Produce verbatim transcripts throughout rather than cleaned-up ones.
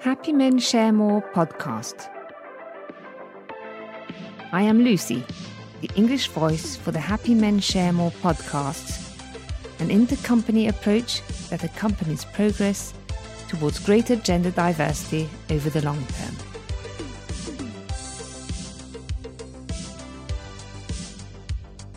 Happy Men Share More podcast. I am Lucy, the English voice for the Happy Men Share More podcast, an intercompany approach that accompanies progress towards greater gender diversity over the long term.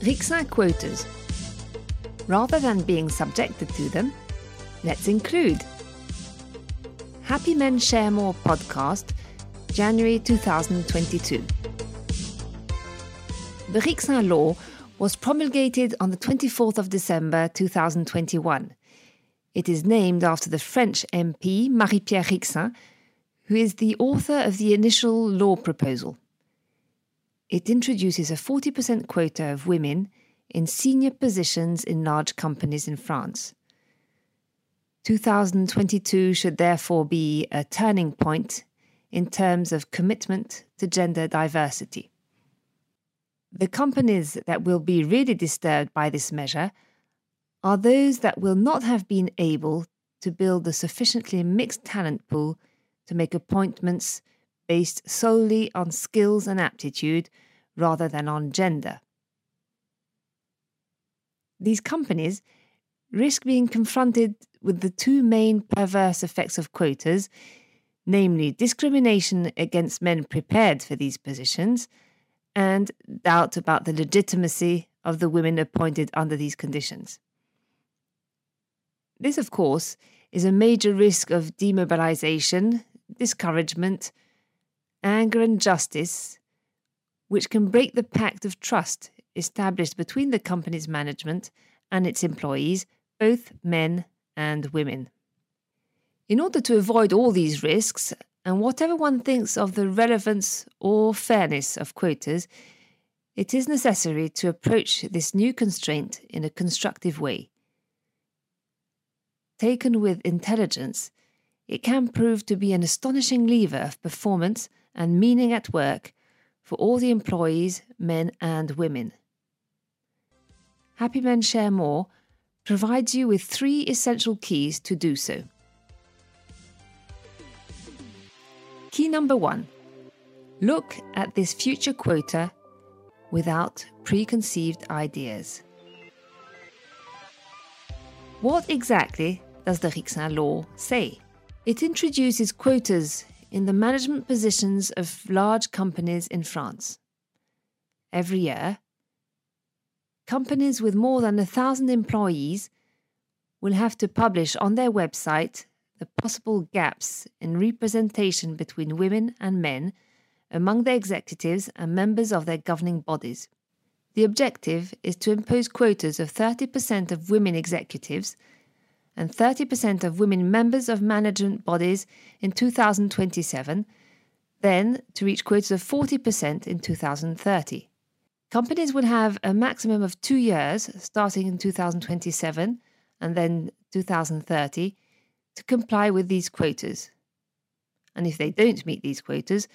Rixain quotas. Rather than being subjected to them, let's include. Happy Men Share More podcast, January two thousand twenty-two. The Rixain Law was promulgated on the twenty-fourth of December two thousand twenty-one. It is named after the French M P Marie-Pierre Rixain, who is the author of the initial law proposal. It introduces a forty percent quota of women in senior positions in large companies in France. two thousand twenty-two should therefore be a turning point in terms of commitment to gender diversity. The companies that will be really disturbed by this measure are those that will not have been able to build a sufficiently mixed talent pool to make appointments based solely on skills and aptitude rather than on gender. These companies risk being confronted with the two main perverse effects of quotas, namely discrimination against men prepared for these positions and doubt about the legitimacy of the women appointed under these conditions. This, of course, is a major risk of demobilization, discouragement, anger and justice, which can break the pact of trust established between the company's management and its employees, both men and women. In order to avoid all these risks, and whatever one thinks of the relevance or fairness of quotas, it is necessary to approach this new constraint in a constructive way. Taken with intelligence, it can prove to be an astonishing lever of performance and meaning at work for all the employees, men and women. Happy Men Share More provides you with three essential keys to do so. Key number one, look at this future quota without preconceived ideas. What exactly does the Rixain Law say? It introduces quotas in the management positions of large companies in France. Every year, companies with more than one thousand employees will have to publish on their website the possible gaps in representation between women and men among their executives and members of their governing bodies. The objective is to impose quotas of thirty percent of women executives and thirty percent of women members of management bodies in two thousand twenty-seven, then to reach quotas of forty percent in two thousand thirty. Companies would have a maximum of two years, starting in two thousand twenty-seven and then two thousand thirty, to comply with these quotas. And if they don't meet these quotas,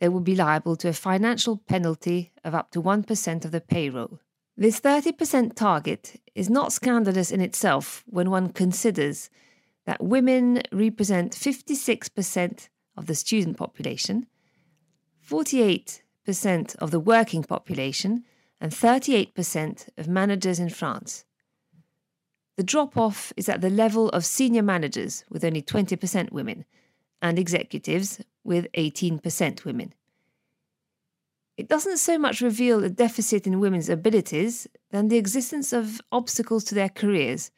they will be liable to a financial penalty of up to one percent of the payroll. This thirty percent target is not scandalous in itself when one considers that women represent fifty-six percent of the student population, forty-eight percent percent of the working population and thirty-eight percent of managers in France. The drop-off is at the level of senior managers with only twenty percent women and executives with eighteen percent women. It doesn't so much reveal a deficit in women's abilities than the existence of obstacles to their careers,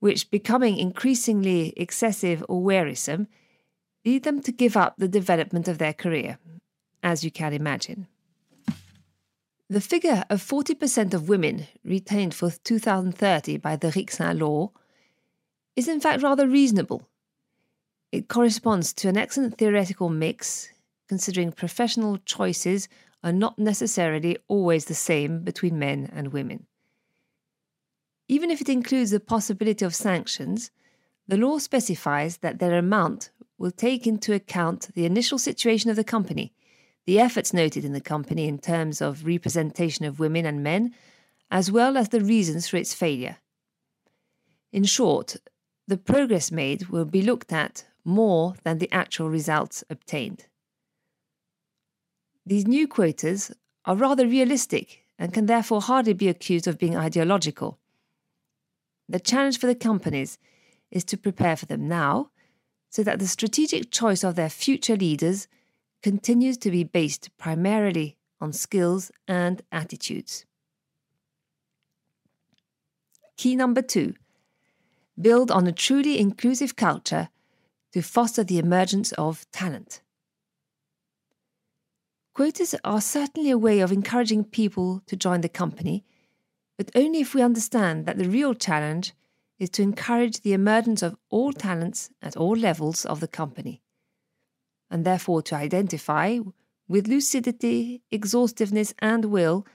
which, becoming increasingly excessive or wearisome, lead them to give up the development of their career, as you can imagine. The figure of forty percent of women retained for two thousand thirty by the Rixain Law is in fact rather reasonable. It corresponds to an excellent theoretical mix, considering professional choices are not necessarily always the same between men and women. Even if it includes the possibility of sanctions, the law specifies that their amount will take into account the initial situation of the company, the efforts noted in the company in terms of representation of women and men, as well as the reasons for its failure. In short, the progress made will be looked at more than the actual results obtained. These new quotas are rather realistic and can therefore hardly be accused of being ideological. The challenge for the companies is to prepare for them now so that the strategic choice of their future leaders continues to be based primarily on skills and attitudes. Key number two, build on a truly inclusive culture to foster the emergence of talent. Quotas are certainly a way of encouraging people to join the company, but only if we understand that the real challenge is to encourage the emergence of all talents at all levels of the company, and therefore to identify, with lucidity, exhaustiveness and will,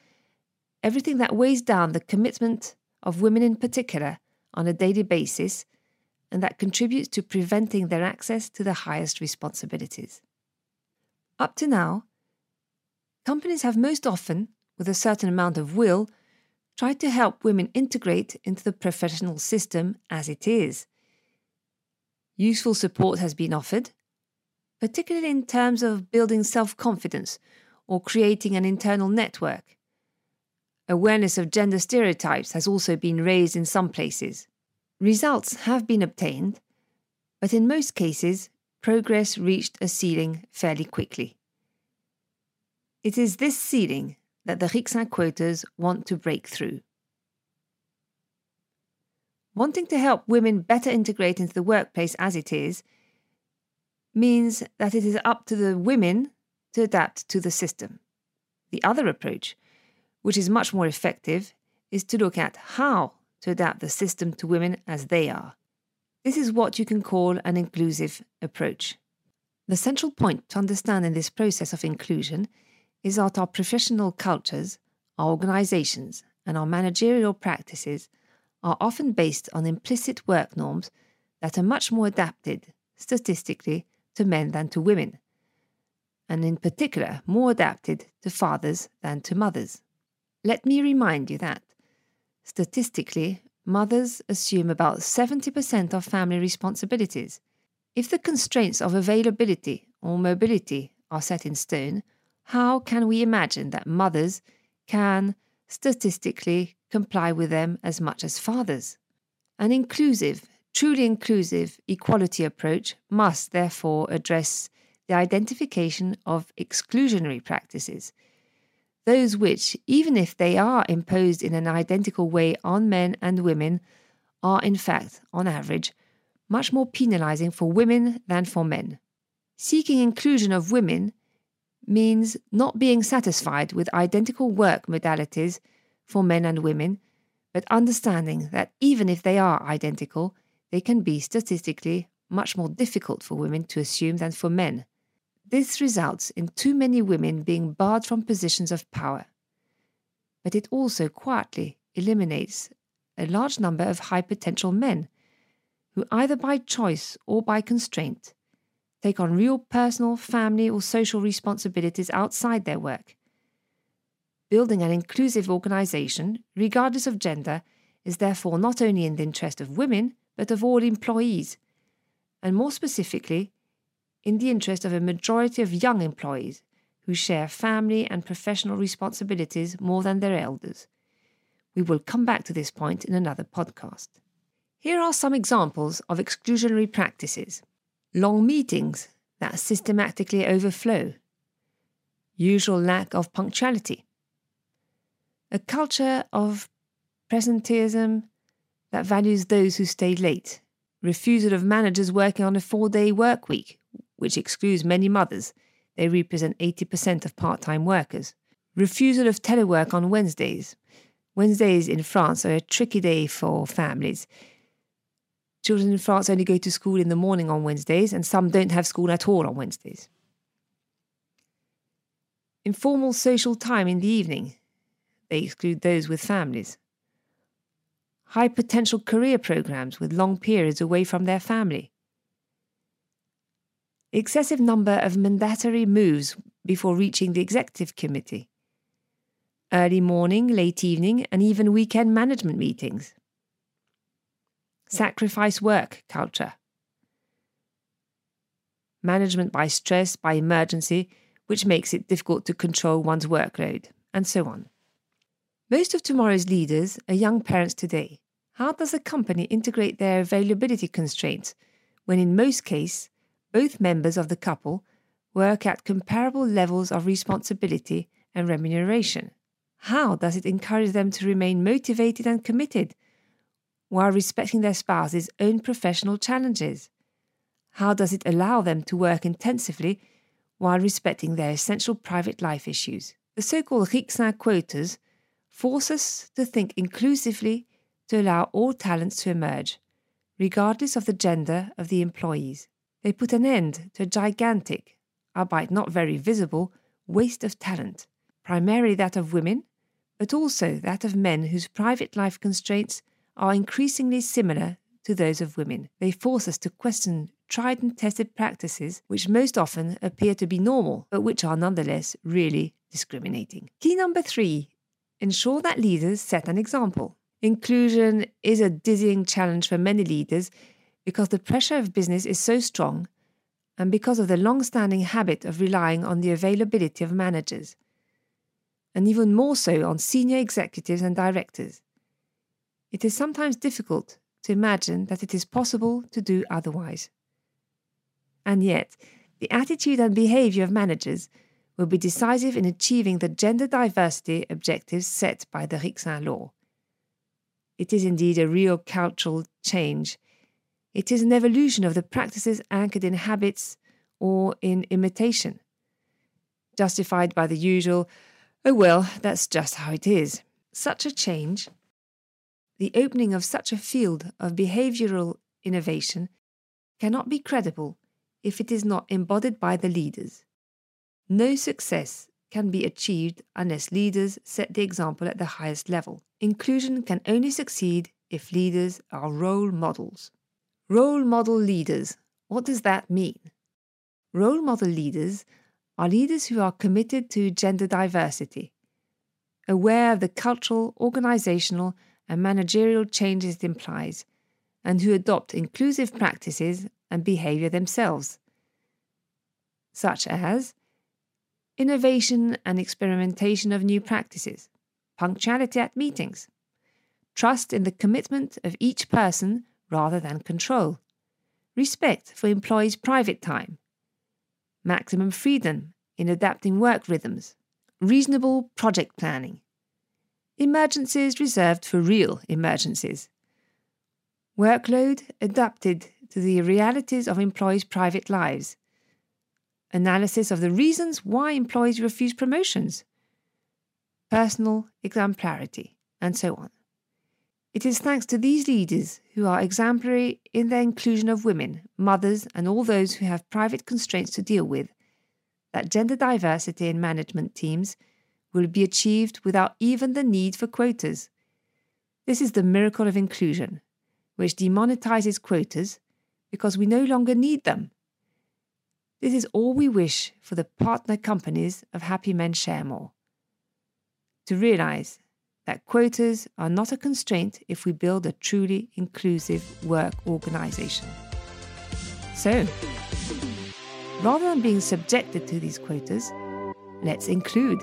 everything that weighs down the commitment of women in particular on a daily basis and that contributes to preventing their access to the highest responsibilities. Up to now, companies have most often, with a certain amount of will, tried to help women integrate into the professional system as it is. Useful support has been offered, particularly in terms of building self-confidence or creating an internal network. Awareness of gender stereotypes has also been raised in some places. Results have been obtained, but in most cases, progress reached a ceiling fairly quickly. It is this ceiling that the Rixain quotas want to break through. Wanting to help women better integrate into the workplace as it is means that it is up to the women to adapt to the system. The other approach, which is much more effective, is to look at how to adapt the system to women as they are. This is what you can call an inclusive approach. The central point to understand in this process of inclusion is that our professional cultures, our organizations, and our managerial practices are often based on implicit work norms that are much more adapted, statistically, to men than to women, and in particular more adapted to fathers than to mothers. Let me remind you that, statistically, mothers assume about seventy percent of family responsibilities. If the constraints of availability or mobility are set in stone, how can we imagine that mothers can, statistically, comply with them as much as fathers? An inclusive, truly inclusive equality approach must therefore address the identification of exclusionary practices, those which, even if they are imposed in an identical way on men and women, are in fact, on average, much more penalizing for women than for men. Seeking inclusion of women means not being satisfied with identical work modalities for men and women, but understanding that even if they are identical, they can be statistically much more difficult for women to assume than for men. This results in too many women being barred from positions of power. But it also quietly eliminates a large number of high-potential men who, either by choice or by constraint, take on real personal, family or social responsibilities outside their work. Building an inclusive organization, regardless of gender, is therefore not only in the interest of women, but of all employees, and more specifically, in the interest of a majority of young employees who share family and professional responsibilities more than their elders. We will come back to this point in another podcast. Here are some examples of exclusionary practices. Long meetings that systematically overflow. Usual lack of punctuality. A culture of presenteeism that values those who stay late. Refusal of managers working on a four-day work week, which excludes many mothers. They represent eighty percent of part-time workers. Refusal of telework on Wednesdays. Wednesdays in France are a tricky day for families. Children in France only go to school in the morning on Wednesdays, and some don't have school at all on Wednesdays. Informal social time in the evening. They exclude those with families. High-potential career programs with long periods away from their family. Excessive number of mandatory moves before reaching the executive committee. Early morning, late evening, and even weekend management meetings. Sacrifice work culture. management by stress, by emergency, which makes it difficult to control one's workload, and so on. Most of tomorrow's leaders are young parents today. How does a company integrate their availability constraints when in most cases, both members of the couple work at comparable levels of responsibility and remuneration? How does it encourage them to remain motivated and committed while respecting their spouse's own professional challenges? How does it allow them to work intensively while respecting their essential private life issues? The so-called Rixain quotas force us to think inclusively to allow all talents to emerge, regardless of the gender of the employees. They put an end to a gigantic, albeit not very visible, waste of talent, primarily that of women, but also that of men whose private life constraints are increasingly similar to those of women. They force us to question tried and tested practices which most often appear to be normal, but which are nonetheless really discriminating. Key number three, ensure that leaders set an example. Inclusion is a dizzying challenge for many leaders because the pressure of business is so strong and because of the long-standing habit of relying on the availability of managers, and even more so on senior executives and directors. It is sometimes difficult to imagine that it is possible to do otherwise. And yet, the attitude and behaviour of managers will be decisive in achieving the gender diversity objectives set by the Rixain Law. It is indeed a real cultural change. It is an evolution of the practices anchored in habits or in imitation, justified by the usual, "Oh well, that's just how it is." Such a change, the opening of such a field of behavioural innovation, cannot be credible if it is not embodied by the leaders. No success can be achieved unless leaders set the example at the highest level. Inclusion can only succeed if leaders are role models. Role model leaders. What does that mean? Role model leaders are leaders who are committed to gender diversity, aware of the cultural, organisational and managerial changes it implies, and who adopt inclusive practices and behaviour themselves, such as innovation and experimentation of new practices, punctuality at meetings, trust in the commitment of each person rather than control, respect for employees' private time, maximum freedom in adapting work rhythms, reasonable project planning, emergencies reserved for real emergencies, workload adapted to the realities of employees' private lives, analysis of the reasons why employees refuse promotions, personal exemplarity, and so on. It is thanks to these leaders who are exemplary in their inclusion of women, mothers, and all those who have private constraints to deal with that gender diversity in management teams will be achieved without even the need for quotas. This is the miracle of inclusion, which demonetizes quotas because we no longer need them. This is all we wish for the partner companies of Happy Men Share More, to realize that quotas are not a constraint if we build a truly inclusive work organisation. So, rather than being subjected to these quotas, let's include.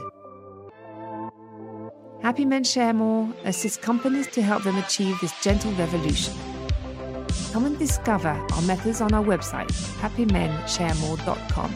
Happy Men Share More assists companies to help them achieve this gentle revolution. Come and discover our methods on our website, happy men share more dot com.